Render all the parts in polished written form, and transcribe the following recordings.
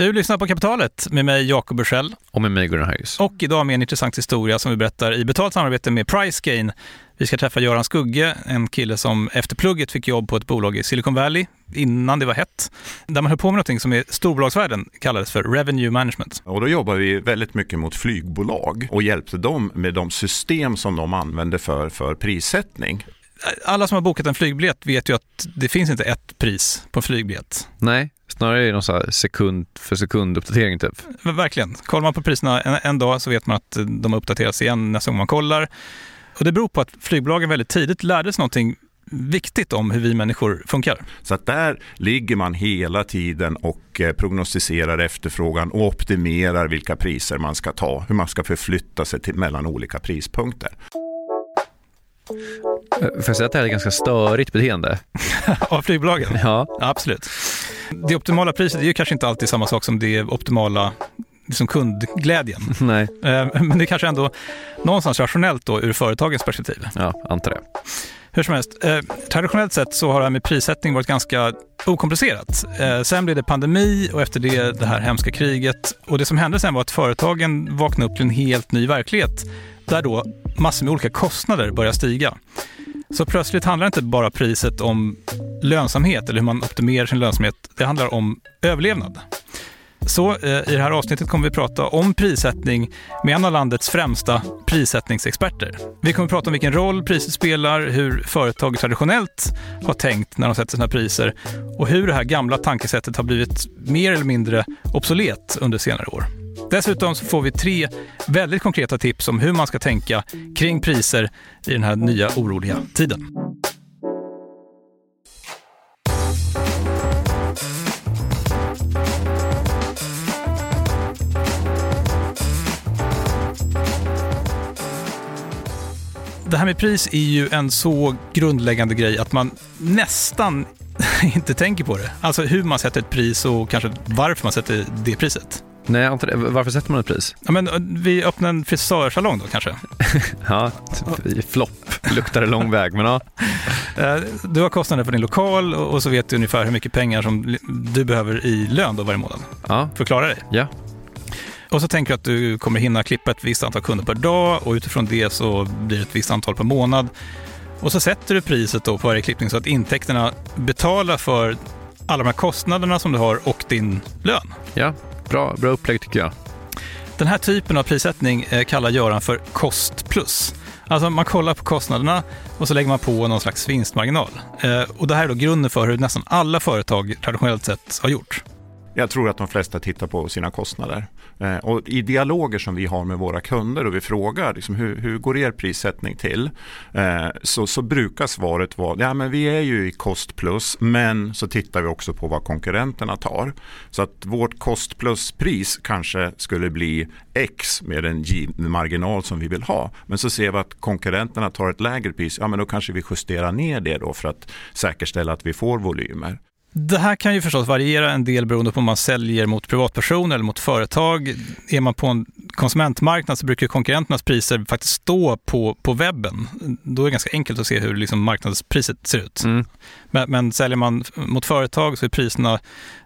Du lyssnar på Kapitalet med mig Jakob Bursell. Och med mig Göran Höjs. Och idag med en intressant historia som vi berättar i betalt samarbete med Pricegain. Vi ska träffa Göran Skugge, en kille som efter plugget fick jobb på ett bolag i Silicon Valley innan det var hett. Där man höll på med något som i storbolagsvärlden kallades för revenue management. Och då jobbar vi väldigt mycket mot flygbolag och hjälpte dem med de system som de använde för prissättning. Alla som har bokat en flygbiljett vet ju att det finns inte ett pris på en flygbiljett. Nej, snarare är det någon så här sekund för sekund uppdatering typ. Verkligen. Kollar man på priserna en dag så vet man att de uppdateras igen nästa gång man kollar. Och det beror på att flygbolagen väldigt tidigt lärde sig någonting viktigt om hur vi människor funkar. Så att där ligger man hela tiden och prognostiserar efterfrågan och optimerar vilka priser man ska ta. Hur man ska förflytta sig till mellan olika prispunkter. Får jag säga att det här är ett ganska störigt beteende? Av flygbolagen? Ja. Absolut. Det optimala priset är ju kanske inte alltid samma sak som det optimala liksom kundglädjen. Nej. Men det är kanske ändå någonstans rationellt då ur företagens perspektiv. Ja, antar jag. Hur som helst, traditionellt sett så har det här med prissättning varit ganska okomplicerat. Sen blev det pandemi och efter det här hemska kriget. Och det som hände sen var att företagen vaknade upp till en helt ny verklighet där då massor med olika kostnader börjar stiga. Så plötsligt handlar inte bara priset om lönsamhet eller hur man optimerar sin lönsamhet. Det handlar om överlevnad. Så i det här avsnittet kommer vi prata om prissättning med en av landets främsta prissättningsexperter. Vi kommer prata om vilken roll priset spelar, hur företag traditionellt har tänkt när de sätter sina priser och hur det här gamla tankesättet har blivit mer eller mindre obsolet under senare år. Dessutom så får vi 3 väldigt konkreta tips om hur man ska tänka kring priser i den här nya oroliga tiden. Det här med pris är ju en så grundläggande grej att man nästan inte tänker på det. Alltså hur man sätter ett pris och kanske varför man sätter det priset. Nej, varför sätter man ett pris? Ja, men vi öppnar en frisörsalong då kanske. Ja, typ flopp. Luktar det lång väg, men ja. Du har kostnader för din lokal och så vet du ungefär hur mycket pengar som du behöver i lön då varje månad. Ja. För att klara dig. Ja. Och så tänker du att du kommer hinna klippa ett visst antal kunder per dag och utifrån det så blir det ett visst antal per månad. Och så sätter du priset då på varje klippning så att intäkterna betalar för alla de här kostnaderna som du har och din lön. Ja. Bra upplägg tycker jag. Den här typen av prissättning kallar Göran för kost plus. Alltså man kollar på kostnaderna och så lägger man på någon slags vinstmarginal. Och det här är då grunden för hur nästan alla företag traditionellt sett har gjort. Jag tror att de flesta tittar på sina kostnader. Och i dialoger som vi har med våra kunder och vi frågar liksom, hur går er prissättning till? Så brukar svaret vara ja, men vi är ju i kostplus men så tittar vi också på vad konkurrenterna tar. Så att vårt kostpluspris kanske skulle bli X med en given marginal som vi vill ha. Men så ser vi att konkurrenterna tar ett lägre pris. Ja, men då kanske vi justerar ner det då för att säkerställa att vi får volymer. Det här kan ju förstås variera en del beroende på om man säljer mot privatpersoner eller mot företag. Är man på en konsumentmarknad så brukar konkurrenternas priser faktiskt stå på webben. Då är det ganska enkelt att se hur liksom marknadspriset ser ut. Mm. Men säljer man mot företag så är priserna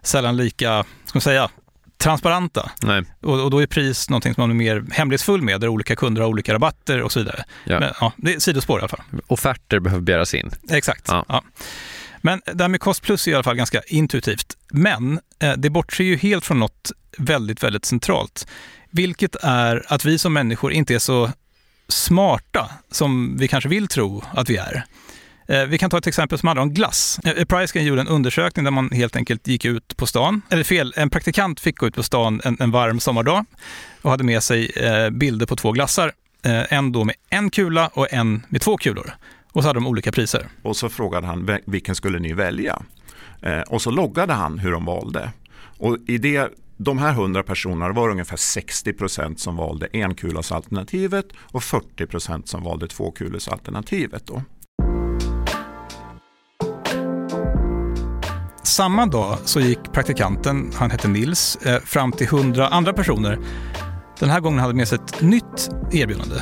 sällan lika, ska man säga, transparenta. Nej. Och då är pris någonting som man är mer hemlighetsfull med där olika kunder har olika rabatter och så vidare. Ja. Men, ja, det är sidospår i alla fall. Offerter behöver begäras in. Exakt, ja. Ja. Men det här med kost plus är i alla fall ganska intuitivt. Men det bortser ju helt från något väldigt, väldigt centralt. Vilket är att vi som människor inte är så smarta som vi kanske vill tro att vi är. Vi kan ta ett exempel som handlar om glass. Pricegain gjorde en undersökning där man helt enkelt gick ut på stan. Eller fel, en praktikant fick gå ut på stan en varm sommardag och hade med sig bilder på 2 glassar. En då med 1 kula och en med 2 kulor. Och så hade de olika priser. Och så frågade han vilken skulle ni välja. Och så loggade han hur de valde. Och i de här 100 personerna var det ungefär 60% som valde 1-kulas-alternativet och 40% som valde 2-kulas-alternativet då. Samma dag så gick praktikanten, han hette Nils, fram till 100 andra personer. Den här gången hade han med sig ett nytt erbjudande.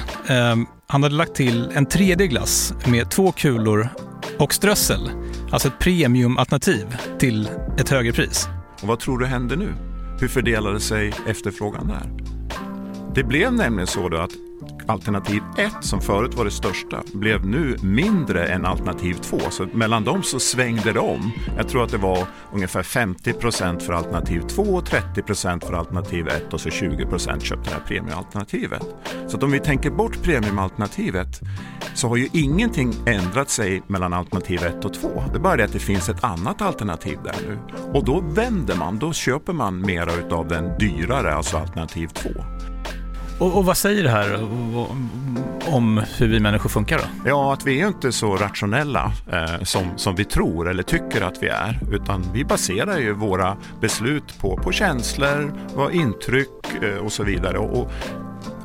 Han hade lagt till en 3D glass med 2 kulor och strössel. Alltså ett premiumalternativ till ett högre pris. Och vad tror du händer nu? Hur fördelade sig efterfrågan där? Det blev nämligen så då att alternativ 1, som förut var det största, blev nu mindre än alternativ 2. Så mellan dem så svängde det om. Jag tror att det var ungefär 50% för alternativ 2, 30% för alternativ 1 och så 20% köpte det här premiumalternativet. Så att om vi tänker bort premiumalternativet så har ju ingenting ändrat sig mellan alternativ 1 och 2. Det är bara det att det finns ett annat alternativ där nu. Och då vänder man, då köper man mera av den dyrare, alltså alternativ 2. Och vad säger det här om hur vi människor funkar då? Ja, att vi är inte så rationella som vi tror eller tycker att vi är. Utan vi baserar ju våra beslut på känslor, intryck och så vidare. Och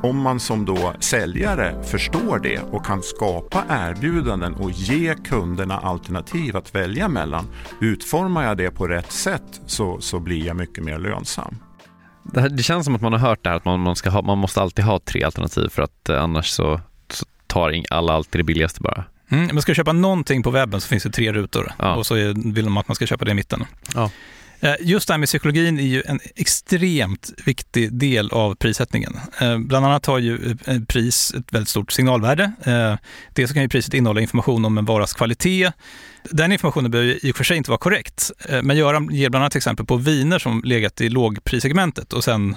om man som då säljare förstår det och kan skapa erbjudanden och ge kunderna alternativ att välja mellan. Utformar jag det på rätt sätt så blir jag mycket mer lönsam. Det känns som att man har hört det här att man måste alltid ha 3 alternativ för att annars så tar alla alltid det billigaste bara. Men ska du köpa någonting på webben så finns det 3 rutor och så vill de att man ska köpa det i mitten. Ja. Just det här med psykologin är ju en extremt viktig del av prissättningen. Bland annat har ju pris ett väldigt stort signalvärde. Dels kan ju priset innehålla information om en varas kvalitet. Den informationen behöver i och för sig inte vara korrekt. Men Göran ger bland annat exempel på viner som legat i lågprissegmentet och sen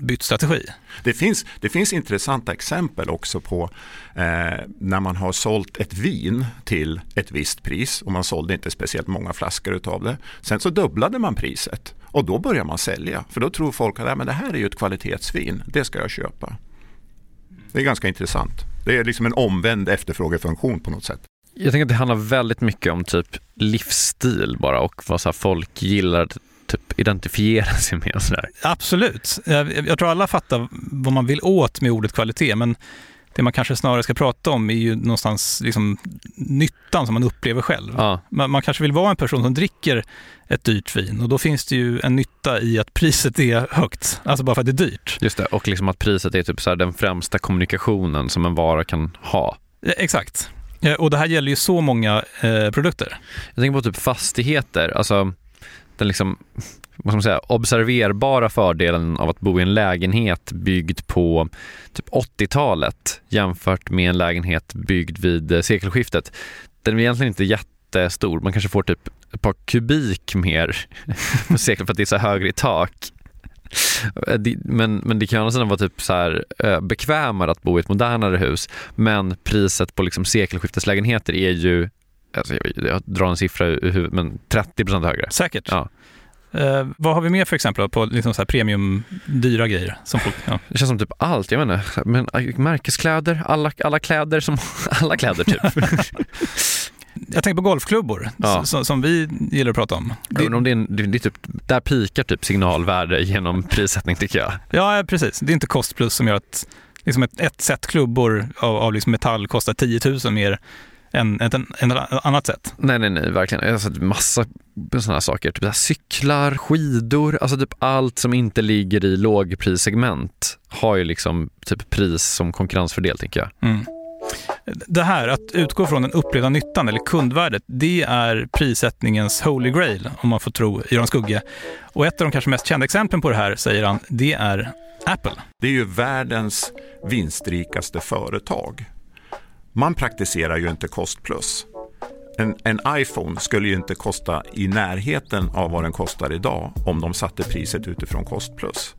bytt strategi. Det finns intressanta exempel också på när man har sålt ett vin till ett visst pris och man sålde inte speciellt många flaskor utav det. Sen så dubblade man priset och då börjar man sälja. För då tror folk att men det här är ju ett kvalitetsvin, det ska jag köpa. Det är ganska intressant. Det är liksom en omvänd efterfrågefunktion på något sätt. Jag tänker att det handlar väldigt mycket om typ livsstil bara och vad så här folk gillar typ identifiera sig med och sådär. Absolut. Jag tror alla fattar vad man vill åt med ordet kvalitet, men det man kanske snarare ska prata om är ju någonstans liksom nyttan som man upplever själv. Ja. Man kanske vill vara en person som dricker ett dyrt vin och då finns det ju en nytta i att priset är högt. Alltså bara för att det är dyrt. Just det, och liksom att priset är typ så här den främsta kommunikationen som en vara kan ha. Ja, exakt. Och det här gäller ju så många produkter. Jag tänker på typ fastigheter, alltså den liksom, vad ska man säga, observerbara fördelen av att bo i en lägenhet byggd på typ 80-talet jämfört med en lägenhet byggd vid sekelskiftet. Den är egentligen inte jättestor. Man kanske får typ ett par kubik mer på seklet för att det är så högre i tak. Men det kan ju vara typ så här bekvämare att bo i ett modernare hus. Men priset på liksom sekelskifteslägenheter är ju, alltså jag drar en siffra ur huvudet, men 30% högre. Säkert. Ja. Vad har vi mer för exempel på liksom så här premium dyra grejer? Som folk, ja. Det känns som typ allt, jag menar. Men märkeskläder, alla kläder som alla kläder typ. Jag tänker på golfklubbor som vi gillar att prata om. Det är typ, där pikar typ signalvärde genom prissättning tycker jag. Ja, precis. Det är inte kostplus som gör att liksom ett set klubbor av liksom metall kostar 10 000 mer än ett annat sätt. Nej, verkligen. Alltså, massa sådana här saker. Typ cyklar, skidor, alltså typ allt som inte ligger i lågprissegment har ju liksom typ pris som konkurrensfördel, tänker jag. Mm. Det här, att utgå från den upplevda nyttan eller kundvärdet, det är prissättningens holy grail, om man får tro Göran Skugge. Och ett av de kanske mest kända exemplen på det här, säger han, det är Apple. Det är ju världens vinstrikaste företag. Man praktiserar ju inte kostplus. En iPhone skulle ju inte kosta i närheten av vad den kostar idag om de satte priset utifrån kostplus.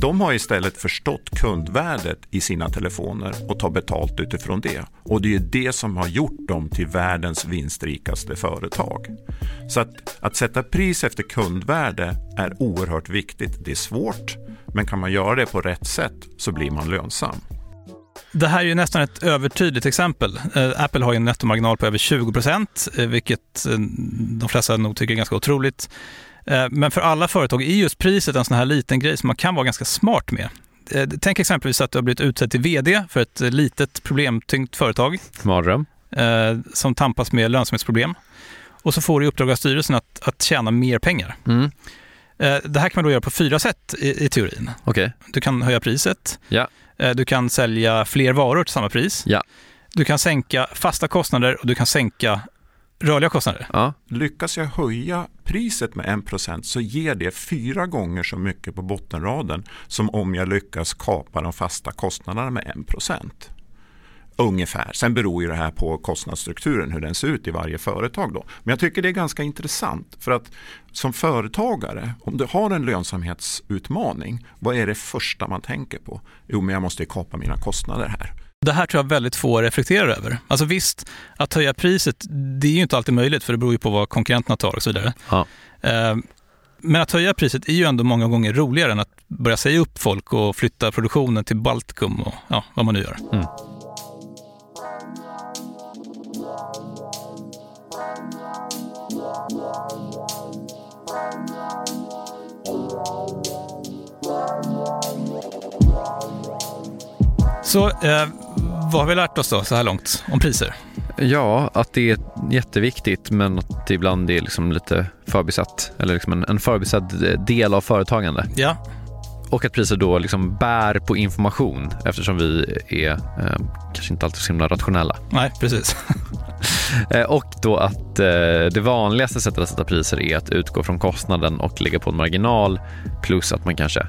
De har istället förstått kundvärdet i sina telefoner och tar betalt utifrån det. Och det är det som har gjort dem till världens vinstrikaste företag. Så att sätta pris efter kundvärde är oerhört viktigt. Det är svårt, men kan man göra det på rätt sätt så blir man lönsam. Det här är ju nästan ett övertydligt exempel. Apple har ju en nettomarginal på över 20%, vilket de flesta nog tycker är ganska otroligt. Men för alla företag är just priset en sån här liten grej som man kan vara ganska smart med. Tänk exempelvis att du har blivit utsedd till vd för ett litet problemtyngt företag. Smartroom. Som tampas med lönsamhetsproblem. Och så får du i uppdrag av styrelsen att tjäna mer pengar. Mm. Det här kan man då göra på 4 sätt i teorin. Okay. Du kan höja priset. Ja. Du kan sälja fler varor till samma pris. Ja. Du kan sänka fasta kostnader och du kan sänka rörliga kostnader. Ja. Lyckas jag höja priset med 1% så ger det 4 gånger så mycket på bottenraden som om jag lyckas kapa de fasta kostnaderna med 1%. Ungefär. Sen beror ju det här på kostnadsstrukturen, hur den ser ut i varje företag då. Men jag tycker det är ganska intressant för att som företagare, om du har en lönsamhetsutmaning, vad är det första man tänker på? Jo, men jag måste kapa mina kostnader här. Det här tror jag väldigt få reflekterar över. Alltså visst, att höja priset, det är ju inte alltid möjligt för det beror ju på vad konkurrenterna tar och så vidare. Ja. Men att höja priset är ju ändå många gånger roligare än att börja säga upp folk och flytta produktionen till Baltikum och ja, vad man nu gör. Mm. Så vad har vi lärt oss då så här långt om priser? Ja, att det är jätteviktigt men att ibland det är liksom lite förbisatt eller liksom en förbisedd del av företagande. Ja. Och att priser då liksom bär på information eftersom vi är kanske inte alltid så himla rationella. Nej, precis. Och då att det vanligaste sättet att sätta priser är att utgå från kostnaden och lägga på en marginal plus att man kanske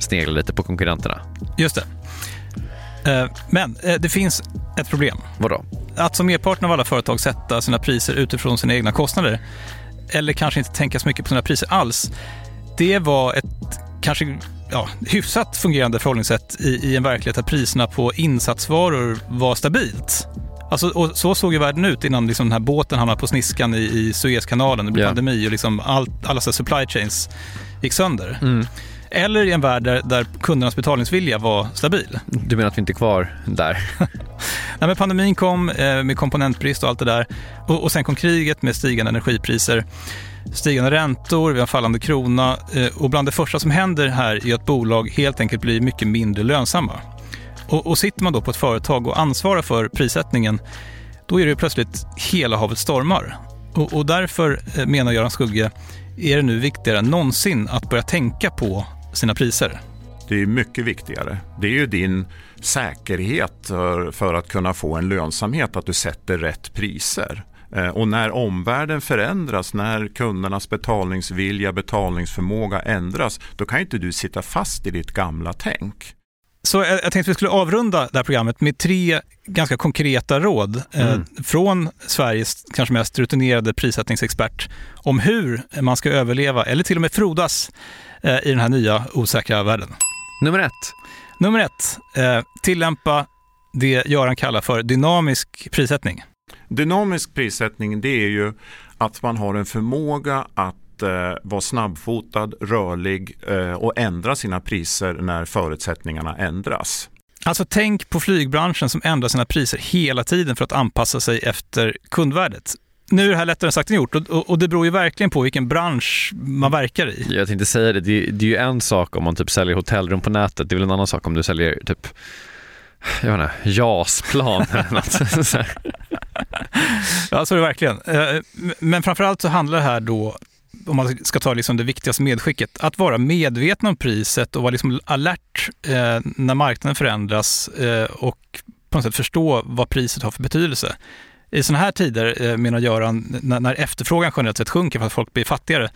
sneglar lite på konkurrenterna. Just det. Men det finns ett problem. Vadå? Att som merparten av alla företag sätta sina priser utifrån sina egna kostnader eller kanske inte tänka så mycket på sina priser alls. Det var ett kanske hyfsat fungerande förhållningssätt i en verklighet där priserna på insatsvaror var stabilt. Alltså, och så såg ju världen ut innan liksom den här båten hamnade på sniskan i Suezkanalen, det blev pandemi och liksom alla så supply chains gick sönder. Mm. Eller i en värld där kundernas betalningsvilja var stabil. Du menar att vi inte är kvar där? Nej, men pandemin kom med komponentbrist och allt det där. Och sen kom kriget med stigande energipriser, stigande räntor, vi har en fallande krona. Och bland det första som händer här är att bolag helt enkelt blir mycket mindre lönsamma. Och sitter man då på ett företag och ansvarar för prissättningen, då är det plötsligt hela havet stormar. Och därför, menar Göran Skugge, är det nu viktigare än någonsin att börja tänka på sina priser? Det är mycket viktigare. Det är ju din säkerhet för att kunna få en lönsamhet att du sätter rätt priser. Och när omvärlden förändras, när kundernas betalningsvilja, betalningsförmåga ändras, då kan inte du sitta fast i ditt gamla tänk. Så jag tänkte att vi skulle avrunda det här programmet med 3 ganska konkreta råd från Sveriges kanske mest rutinerade prissättningsexpert om hur man ska överleva eller till och med frodas i den här nya osäkra världen. Nummer ett. Tillämpa det Göran kallar för dynamisk prissättning. Dynamisk prissättning, det är ju att man har en förmåga att vara snabbfotad, rörlig och ändra sina priser när förutsättningarna ändras. Alltså tänk på flygbranschen som ändrar sina priser hela tiden för att anpassa sig efter kundvärdet. Nu är det här lättare sagt än gjort och det beror ju verkligen på vilken bransch man verkar i. Jag tänkte säga det är ju en sak om man typ säljer hotellrum på nätet, det är väl en annan sak om du säljer typ JAS-plan eller något. Ja, så är det verkligen. Men framförallt så handlar det här då om man ska ta liksom det viktigaste medskicket, att vara medveten om priset och vara liksom alert när marknaden förändras och på något sätt förstå vad priset har för betydelse. I såna här tider, menar Göran, när efterfrågan generellt sett sjunker för att folk blir fattigare,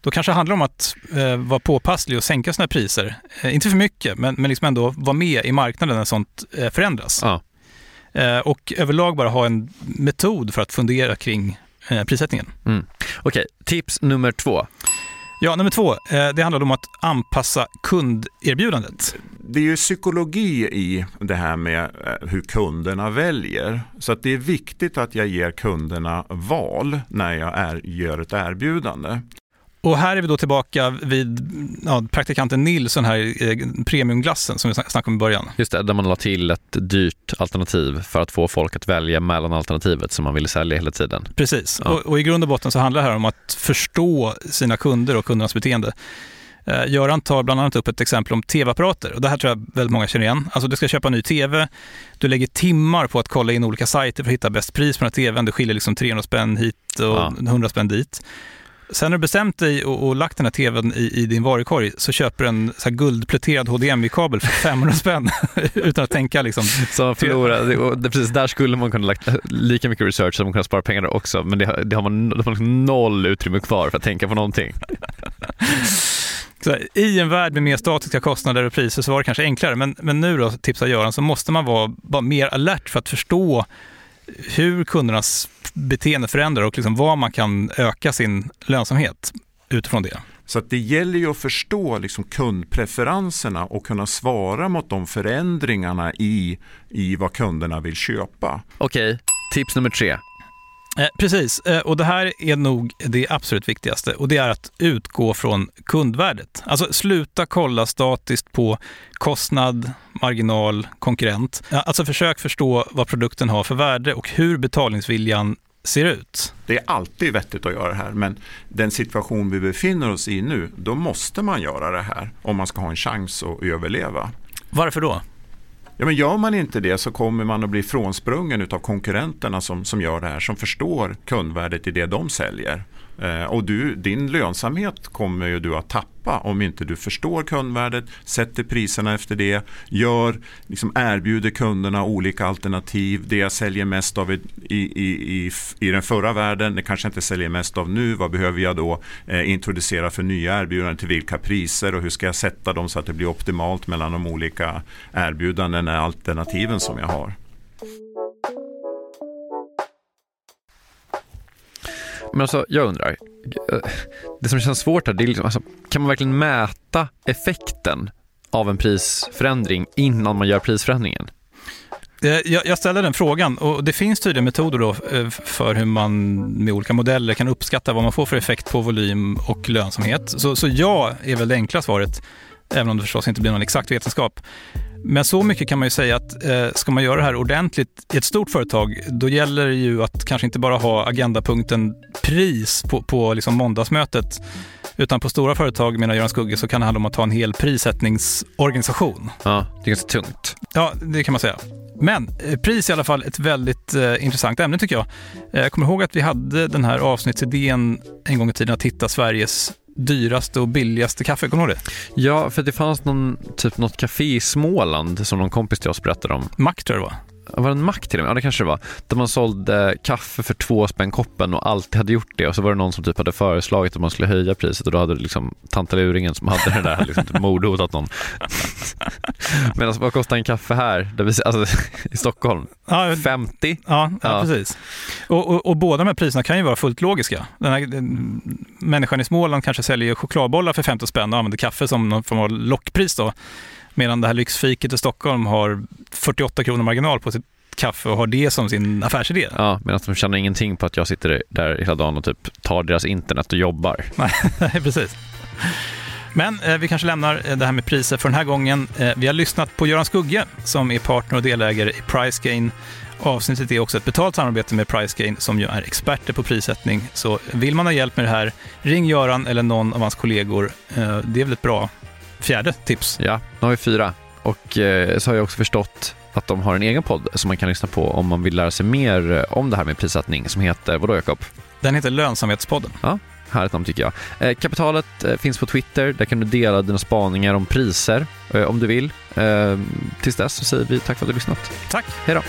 då kanske det handlar om att vara påpasslig och sänka sina priser. Inte för mycket, men liksom ändå vara med i marknaden när sånt förändras. Ja. Och överlag bara ha en metod för att fundera kring prissättningen. Mm. Okej, tips nummer 2. Ja, nummer 2. Det handlar om att anpassa kunderbjudandet. Det är ju psykologi i det här med hur kunderna väljer. Så att det är viktigt att jag ger kunderna val när jag gör ett erbjudande. Och här är vi då tillbaka vid praktikanten Nils, den här premiumglassen som vi snackade om i början. Just det, där man la till ett dyrt alternativ för att få folk att välja mellan alternativet som man ville sälja hela tiden. Precis, ja. Och i grund och botten så handlar det här om att förstå sina kunder och kundernas beteende. Göran tar bland annat upp ett exempel om tv-apparater och det här tror jag väldigt många känner igen. Alltså du ska köpa en ny tv, du lägger timmar på att kolla in olika sajter för att hitta bäst pris på den här tvn, du skiljer liksom 300 spänn hit och 100 spänn dit. Sen när du bestämt dig och lagt den här tvn i din varukorg så köper du en så här guldpläterad HDMI-kabel för 500 spänn utan att tänka liksom. Så förlorade, precis där skulle man kunna lagt lika mycket research som man kunde spara pengar också, men det har man noll utrymme kvar för att tänka på någonting. Så här, i en värld med mer statiska kostnader och priser så var det kanske enklare, men nu då, tipsar Göran, så måste man vara mer alert för att förstå hur kundernas beteende förändrar och liksom vad man kan öka sin lönsamhet utifrån det. Så att det gäller ju att förstå liksom kundpreferenserna och kunna svara mot de förändringarna i vad kunderna vill köpa. Okej, tips nummer 3. Precis, och det här är nog det absolut viktigaste, och det är att utgå från kundvärdet. Alltså sluta kolla statiskt på kostnad, marginal, konkurrent. Alltså försök förstå vad produkten har för värde och hur betalningsviljan ser ut. Det är alltid vettigt att göra det här, men den situation vi befinner oss i nu, då måste man göra det här om man ska ha en chans att överleva. Varför då? Ja, men gör man inte det så kommer man att bli frånsprungen utav konkurrenterna som gör det här, som förstår kundvärdet i det de säljer. Och din lönsamhet kommer ju du att tappa om inte du förstår kundvärdet, sätter priserna efter det, erbjuder kunderna olika alternativ. Det jag säljer mest av i den förra världen, det kanske inte säljer mest av nu. Vad behöver jag då introducera för nya erbjudanden till vilka priser, och hur ska jag sätta dem så att det blir optimalt mellan de olika erbjudanden och alternativen som jag har? Men alltså, jag undrar, det som känns svårt här, det är liksom, alltså, kan man verkligen mäta effekten av en prisförändring innan man gör prisförändringen? Jag ställer den frågan, och det finns tydliga metoder då för hur man med olika modeller kan uppskatta vad man får för effekt på volym och lönsamhet. Så ja, är väl det enkla svaret, även om det förstås inte blir någon exakt vetenskap. Men så mycket kan man ju säga att ska man göra det här ordentligt i ett stort företag, då gäller det ju att kanske inte bara ha agendapunkten pris på liksom måndagsmötet, utan på stora företag, menar Göran Skugge, så kan det handla om att ta en hel prissättningsorganisation. Ja, det är ganska tungt. Ja, det kan man säga. Men pris är i alla fall ett väldigt intressant ämne, tycker jag. Jag kommer ihåg att vi hade den här avsnittsidén en gång i tiden, att hitta Sveriges dyraste och billigaste kaffe, kommer du ihåg det? Ja, för det fanns något café i Småland som någon kompis till oss berättade om. Mack, tror jag det var. Var det en mack till och med? Ja, det kanske det var. Där man sålde kaffe för 2 spänn koppen och alltid hade gjort det. Och så var det någon som typ hade föreslagit att man skulle höja priset, och då hade liksom tantaluringen som hade det där liksom typ mordhotat någon. Men alltså, vad kostar en kaffe här? Alltså, i Stockholm? 50? Ja, precis. Och båda de här priserna kan ju vara fullt logiska. Människan i Småland kanske säljer chokladbollar för 15 spänn och använder kaffe som någon form av lockpris då. Medan det här lyxfiket i Stockholm har 48 kronor marginal på sitt kaffe och har det som sin affärsidé. Ja, medan de tjänar ingenting på att jag sitter där hela dagen och typ tar deras internet och jobbar. Nej, precis. Men vi kanske lämnar det här med priser för den här gången. Vi har lyssnat på Göran Skugge, som är partner och delägare i Pricegain. Avsnittet är också ett betalt samarbete med Pricegain, som ju är experter på prissättning. Så vill man ha hjälp med det här, ring Göran eller någon av hans kollegor. Det är väl ett bra fjärde tips. Ja, nu har vi 4. Och så har jag också förstått att de har en egen podd som man kan lyssna på om man vill lära sig mer om det här med prissättning, som heter, vadå Jakob? Den heter Lönsamhetspodden. Ja, härligt namn tycker jag. Kapitalet finns på Twitter. Där kan du dela dina spaningar om priser om du vill. Tills dess så säger vi tack för att du lyssnat. Tack. Hej då.